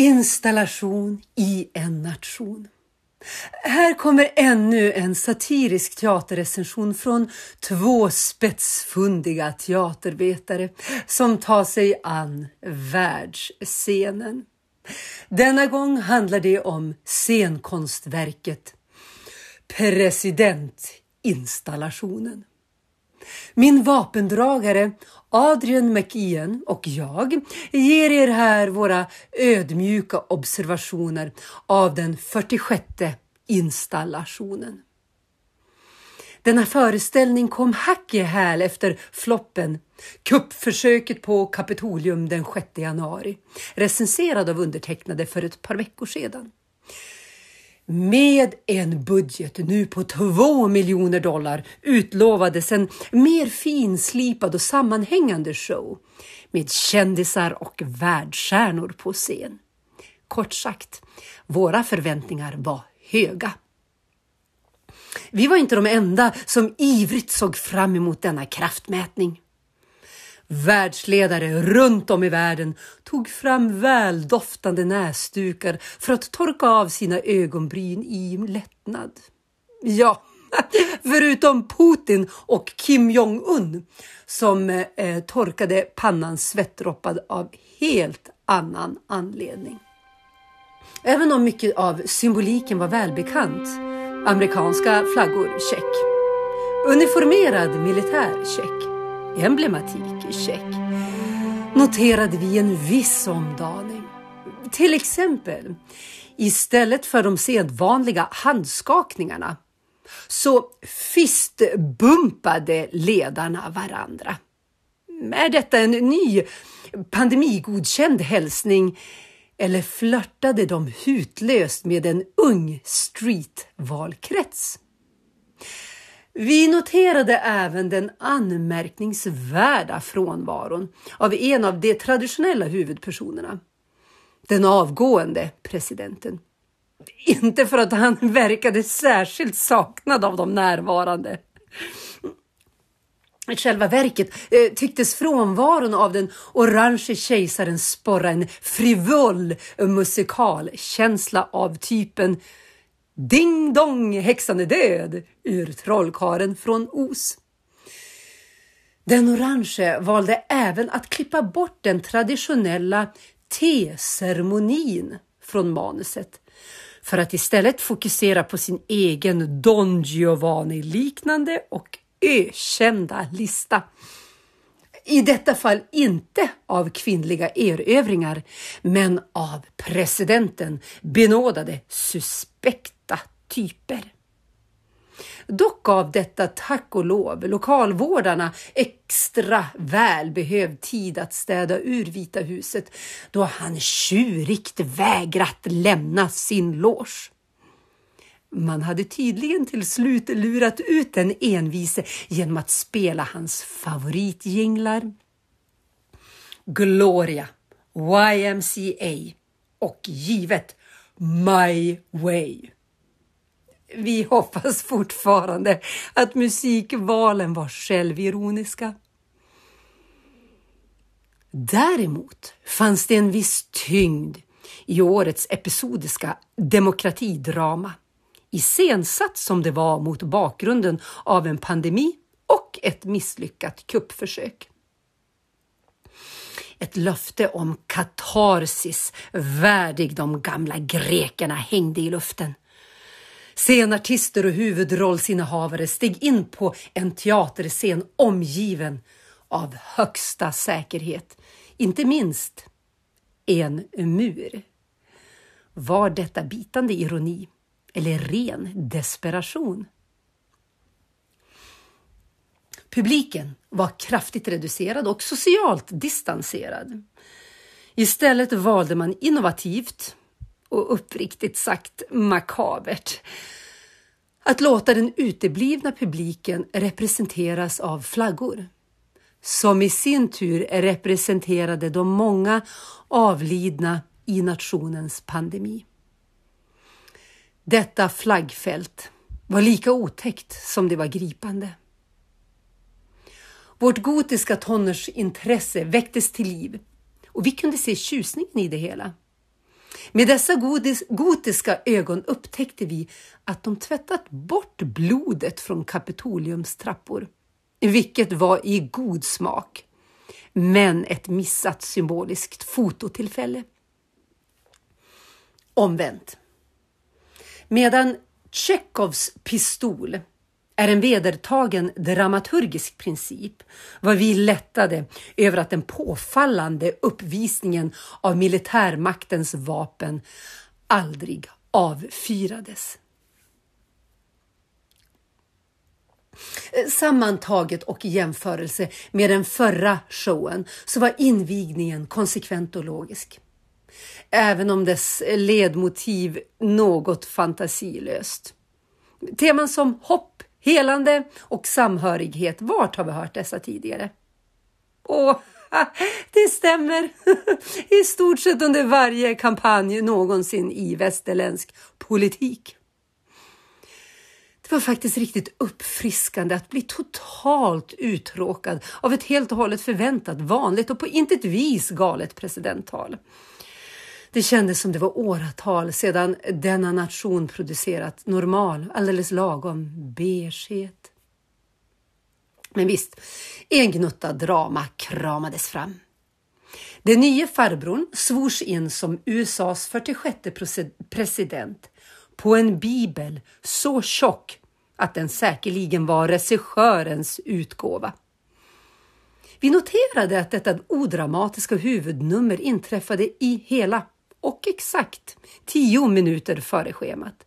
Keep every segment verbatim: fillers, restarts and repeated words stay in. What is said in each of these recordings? Installation i en nation. Här kommer ännu en satirisk teaterrecension från två spetsfundiga teatervetare som tar sig an världsscenen. Denna gång handlar det om scenkonstverket Presidentinstallationen. Min vapendragare Adrian McKean och jag ger er här våra ödmjuka observationer av den fyrtiosjätte installationen. Denna föreställning kom hack i häl efter floppen kuppförsöket på Capitolium den sjätte januari, recenserad av undertecknade för ett par veckor sedan. Med en budget nu på två miljoner dollar utlovades en mer finslipad och sammanhängande show med kändisar och världsstjärnor på scen. Kort sagt, våra förväntningar var höga. Vi var inte de enda som ivrigt såg fram emot denna kraftmätning. Världsledare runt om i världen tog fram väldoftande näsdukar för att torka av sina ögonbryn i lättnad. Ja, förutom Putin och Kim Jong-un som eh, torkade pannan svettdroppad av helt annan anledning. Även om mycket av symboliken var välbekant, amerikanska flaggor, check. Uniformerad militär, check. Emblematik, check. Noterade vi en viss omdaning. Till exempel, istället för de sedvanliga handskakningarna så fistbumpade ledarna varandra. Är detta en ny pandemigodkänd hälsning eller flörtade de hutlöst med en ung streetvalkrets? Vi noterade även den anmärkningsvärda frånvaron av en av de traditionella huvudpersonerna. Den avgående presidenten. Inte för att han verkade särskilt saknad av de närvarande. I själva verket eh, tycktes frånvaron av den orange kejsaren sporra en frivol musikalkänsla av typen Ding dong, häxan är död, ur trollkaren från Oz. Den orange valde även att klippa bort den traditionella teceremonin från manuset för att istället fokusera på sin egen Don Giovanni-liknande och ökända lista. I detta fall inte av kvinnliga erövringar, men av presidenten benådade suspekt. Typer. Dock gav detta tack och lov lokalvårdarna extra välbehövd tid att städa ur Vita huset då han tjurigt vägrat lämna sin loge. Man hade tydligen till slut lurat ut den envise genom att spela hans favoritjinglar. Gloria, Y M C A och givet My Way. Vi hoppas fortfarande att musikvalen var självironiska. Däremot fanns det en viss tyngd i årets episodiska demokratidrama, iscensatt som det var mot bakgrunden av en pandemi och ett misslyckat kuppförsök. Ett löfte om katarsis värdig de gamla grekerna hängde i luften. Scenartister och huvudrollsinnehavare steg in på en teaterscen omgiven av högsta säkerhet. Inte minst en mur. Var detta bitande ironi eller ren desperation? Publiken var kraftigt reducerad och socialt distanserad. Istället valde man innovativt och uppriktigt sagt makabert att låta den uteblivna publiken representeras av flaggor, som i sin tur representerade de många avlidna i nationens pandemi. Detta flaggfält var lika otäckt som det var gripande. Vårt gotiska tonårsintresse väcktes till liv och vi kunde se tjusningen i det hela. Med dessa godis, gotiska ögon upptäckte vi att de tvättat bort blodet från Capitoliums trappor, vilket var i god smak, men ett missat symboliskt fototillfälle. Omvänt. Medan Tjekovs pistol är en vedertagen dramaturgisk princip var vi lättade över att den påfallande uppvisningen av militärmaktens vapen aldrig avfyrades. Sammantaget och i jämförelse med den förra showen så var invigningen konsekvent och logisk. Även om dess ledmotiv något fantasilöst. Teman som hopp, helande och samhörighet, vart har vi hört dessa tidigare? Åh, det stämmer! I stort sett under varje kampanj någonsin i västerländsk politik. Det var faktiskt riktigt uppfriskande att bli totalt uttråkad av ett helt och hållet förväntat, vanligt och på intet vis galet presidenttal. Det kändes som det var åratal sedan denna nation producerat normal, alldeles lagom beigehet. Men visst, en gnutta drama kramades fram. Den nya farbrorn svors in som U S A:s fyrtiosjätte president på en bibel så tjock att den säkerligen var regissörens utgåva. Vi noterade att detta odramatiska huvudnummer inträffade i hela och exakt tio minuter före schemat.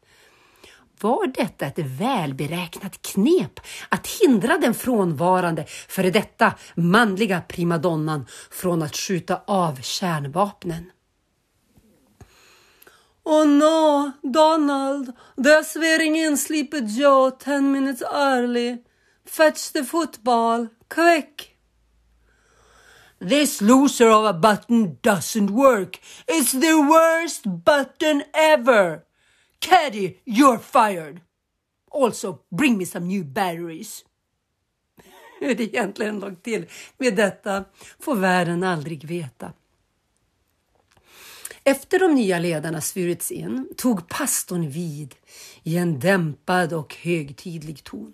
Var detta ett välberäknat knep att hindra den frånvarande före detta manliga primadonnan från att skjuta av kärnvapnen? Oh no, Donald, there's wearing in sleep at Joe ten minutes early. Fetch the football, quick! This loser of a button doesn't work. It's the worst button ever. Caddy, you're fired. Also, bring me some new batteries. Hur det egentligen låg till med detta får världen aldrig veta. Efter de nya ledarna svurits in tog pastorn vid i en dämpad och högtidlig ton.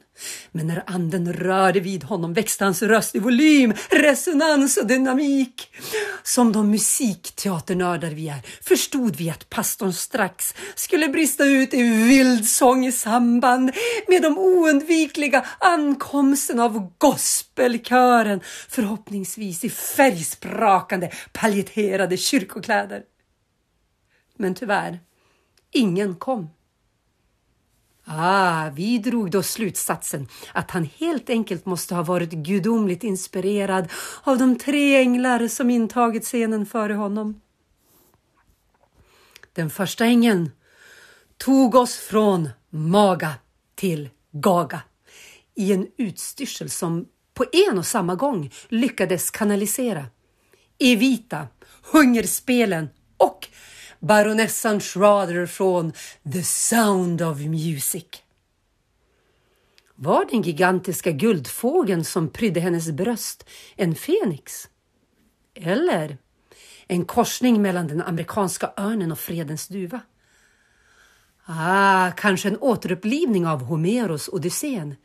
Men när anden rörde vid honom växte hans röst i volym, resonans och dynamik. Som de musikteaternördar vi är förstod vi att pastorn strax skulle brista ut i vildsång i samband med de oundvikliga ankomsten av gospelkören, förhoppningsvis i färgsprakande, paljetterade kyrkokläder. Men tyvärr, ingen kom. Ah, vi drog då slutsatsen att han helt enkelt måste ha varit gudomligt inspirerad av de tre änglar som intagit scenen före honom. Den första ängeln tog oss från Maga till Gaga i en utstyrsel som på en och samma gång lyckades kanalisera Evita, hungerspelen och Baronessan Schrader från The Sound of Music. Var den gigantiska guldfågeln som prydde hennes bröst en fenix? Eller en korsning mellan den amerikanska örnen och fredens duva? Ah, kanske en återupplivning av Homeros Odysseen,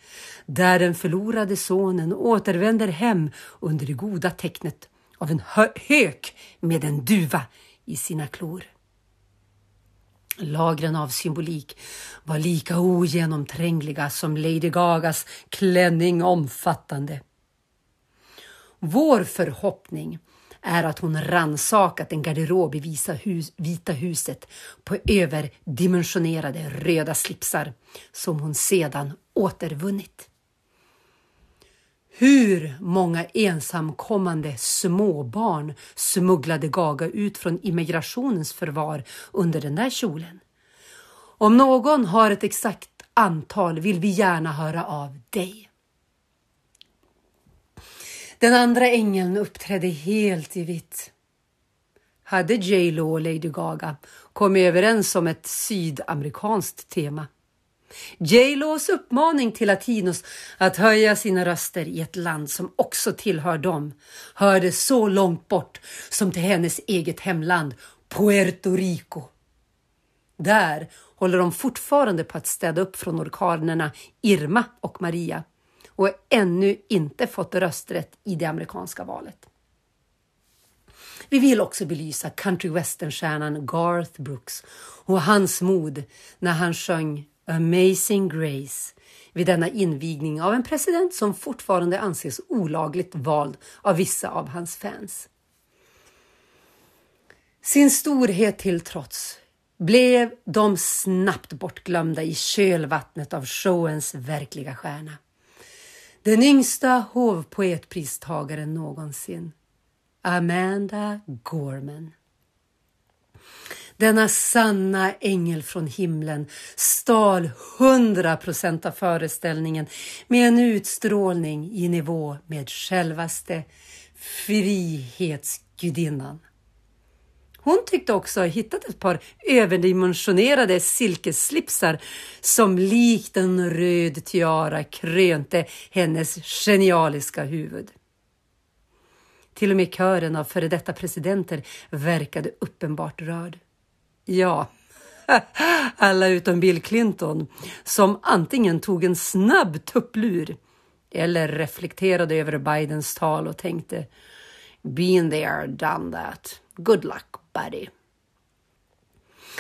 där den förlorade sonen återvänder hem under det goda tecknet av en hö- hök med en duva i sina klor. Lagren av symbolik var lika ogenomträngliga som Lady Gagas klänning omfattande. Vår förhoppning är att hon rannsakat en garderob i visa hus, Vita huset på överdimensionerade röda slipsar som hon sedan återvunnit. Hur många ensamkommande småbarn smugglade Gaga ut från immigrationens förvar under den där kjolen? Om någon har ett exakt antal vill vi gärna höra av dig. Den andra ängeln uppträdde helt i vitt. Hade J-Lo och Lady Gaga kommit överens om ett sydamerikanskt tema? J-Los uppmaning till latinos att höja sina röster i ett land som också tillhör dem hördes så långt bort som till hennes eget hemland Puerto Rico. Där håller de fortfarande på att städa upp från orkanerna Irma och Maria och har ännu inte fått rösträtt i det amerikanska valet. Vi vill också belysa country-westernstjärnan Garth Brooks och hans mod när han sjöng Amazing Grace vid denna invigning av en president som fortfarande anses olagligt vald av vissa av hans fans. Sin storhet till trots blev de snabbt bortglömda i kölvattnet av showens verkliga stjärna. Den yngsta hovpoetpristagaren någonsin, Amanda Gorman. Denna sanna ängel från himlen stal hundra procent av föreställningen med en utstrålning i nivå med självaste frihetsgudinnan. Hon tyckte också ha hittat ett par överdimensionerade silkeslipsar som likt en röd tiara krönte hennes genialiska huvud. Till och med kören av före detta presidenter verkade uppenbart rörd. Ja, alla utom Bill Clinton som antingen tog en snabb tupplur eller reflekterade över Bidens tal och tänkte "Been there, done that. Good luck, buddy."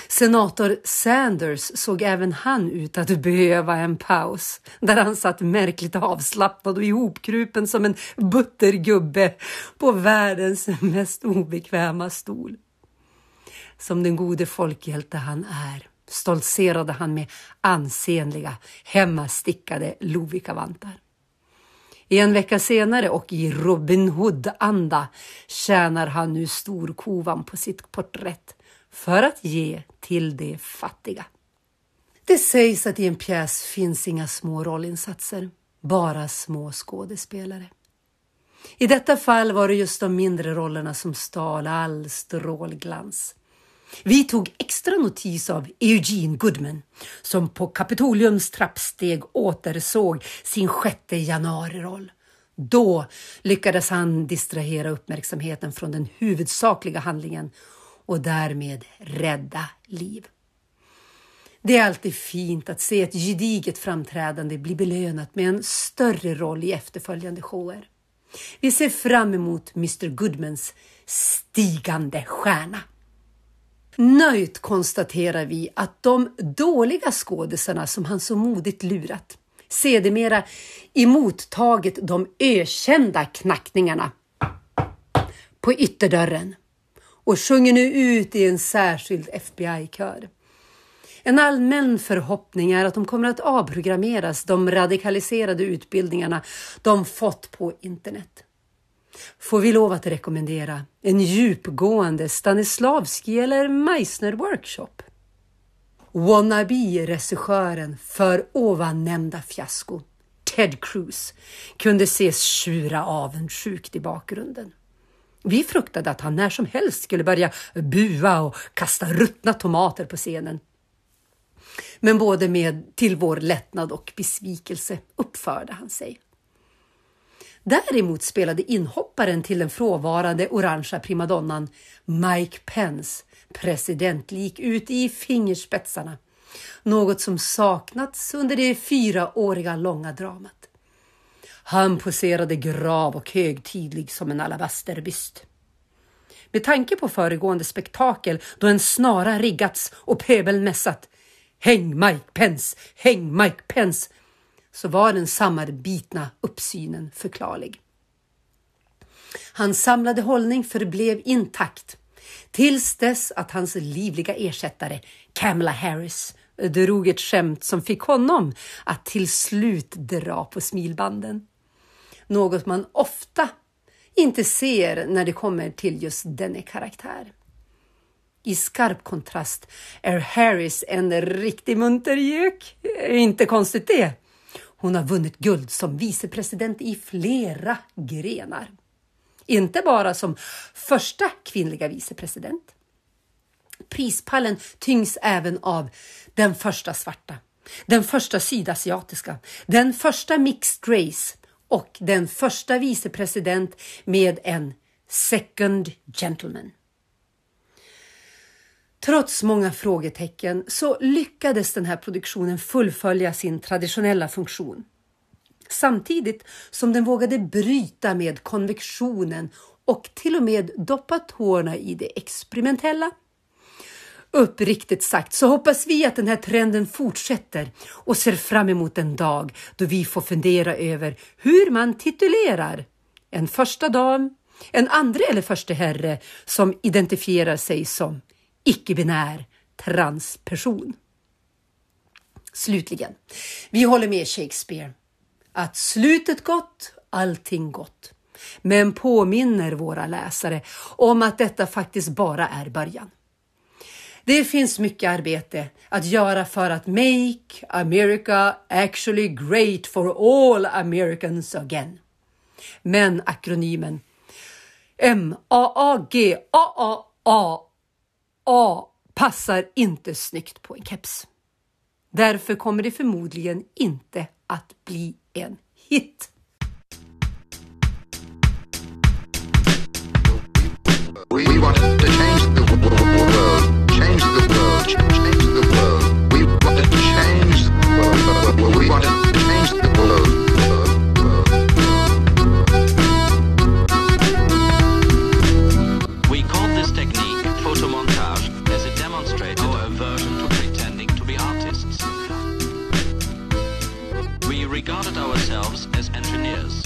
Senator Sanders såg även han ut att behöva en paus, där han satt märkligt avslappnad och ihopkrupen som en buttergubbe på världens mest obekväma stol. Som den gode folkhjälte han är, stoltserade han med ansenliga, hemmastickade lovikavantar. En vecka senare och i Robin Hood-anda tjänar han nu storkovan på sitt porträtt för att ge till de fattiga. Det sägs att i en pjäs finns inga små rollinsatser, bara små skådespelare. I detta fall var det just de mindre rollerna som stal all strålglans. Vi tog extra notis av Eugene Goodman som på Capitoliums trappsteg återsåg sin sjätte januari-roll. Då lyckades han distrahera uppmärksamheten från den huvudsakliga handlingen och därmed rädda liv. Det är alltid fint att se ett gediget framträdande bli belönat med en större roll i efterföljande shower. Vi ser fram emot mister Goodmans stigande stjärna. Nöjt konstaterar vi att de dåliga skådespelarna som han så modigt lurat sedermera emottaget de ökända knackningarna på ytterdörren och sjunger nu ut i en särskild F B I-kör. En allmän förhoppning är att de kommer att avprogrammeras de radikaliserade utbildningarna de fått på internet. Får vi lov att rekommendera en djupgående Stanislavski eller Meisner-workshop? Wannabe-regissören för ovannämnda fiasko, Ted Cruz, kunde ses tjura avundsjukt i bakgrunden. Vi fruktade att han när som helst skulle börja bua och kasta ruttna tomater på scenen. Men både med till vår lättnad och besvikelse uppförde han sig. Däremot spelade inhopparen till den frånvarande orangea primadonnan Mike Pence presidentlik ut i fingerspetsarna. Något som saknats under det fyraåriga långa dramat. Han poserade grav och högtidlig som en alabasterbyst. Med tanke på föregående spektakel då en snara riggats och pöbeln mässat "Häng Mike Pence! Häng Mike Pence!" så var den samarbitna uppsynen förklarlig. Hans samlade hållning förblev intakt tills dess att hans livliga ersättare Kamala Harris drog ett skämt som fick honom att till slut dra på smilbanden. Något man ofta inte ser när det kommer till just denna karaktär. I skarp kontrast är Harris en riktig muntergök. Inte konstigt det. Hon har vunnit guld som vicepresident i flera grenar. Inte bara som första kvinnliga vicepresident. Prispallen tyngs även av den första svarta, den första sydasiatiska, den första mixed race och den första vicepresident med en second gentleman. Trots många frågetecken så lyckades den här produktionen fullfölja sin traditionella funktion. Samtidigt som den vågade bryta med konvektionen och till och med doppa tårna i det experimentella. Uppriktigt sagt så hoppas vi att den här trenden fortsätter och ser fram emot en dag då vi får fundera över hur man titulerar en första dam, en andra eller första herre som identifierar sig som icke-binär transperson. Slutligen, vi håller med Shakespeare att slutet gott, allting gott. Men påminner våra läsare om att detta faktiskt bara är början. Det finns mycket arbete att göra för att make America actually great for all Americans again. Men akronymen M A A G A A A A passar inte snyggt på en keps. Därför kommer det förmodligen inte att bli en hit. We want to change the world, change the world, change the world. We want to change the world, we want to change the world. Regarded ourselves as engineers.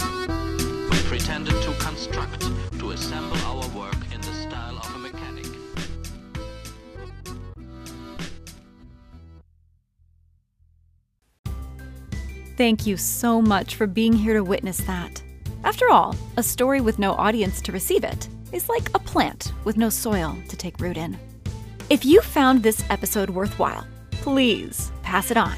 We pretended to construct, to assemble our work in the style of a mechanic. Thank you so much for being here to witness that. After all, a story with no audience to receive it is like a plant with no soil to take root in. If you found this episode worthwhile, please pass it on.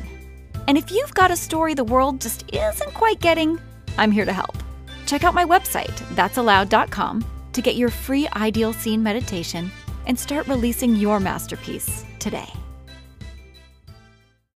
And if you've got a story the world just isn't quite getting, I'm here to help. Check out my website, that's allowed dot com, to get your free ideal scene meditation and start releasing your masterpiece today.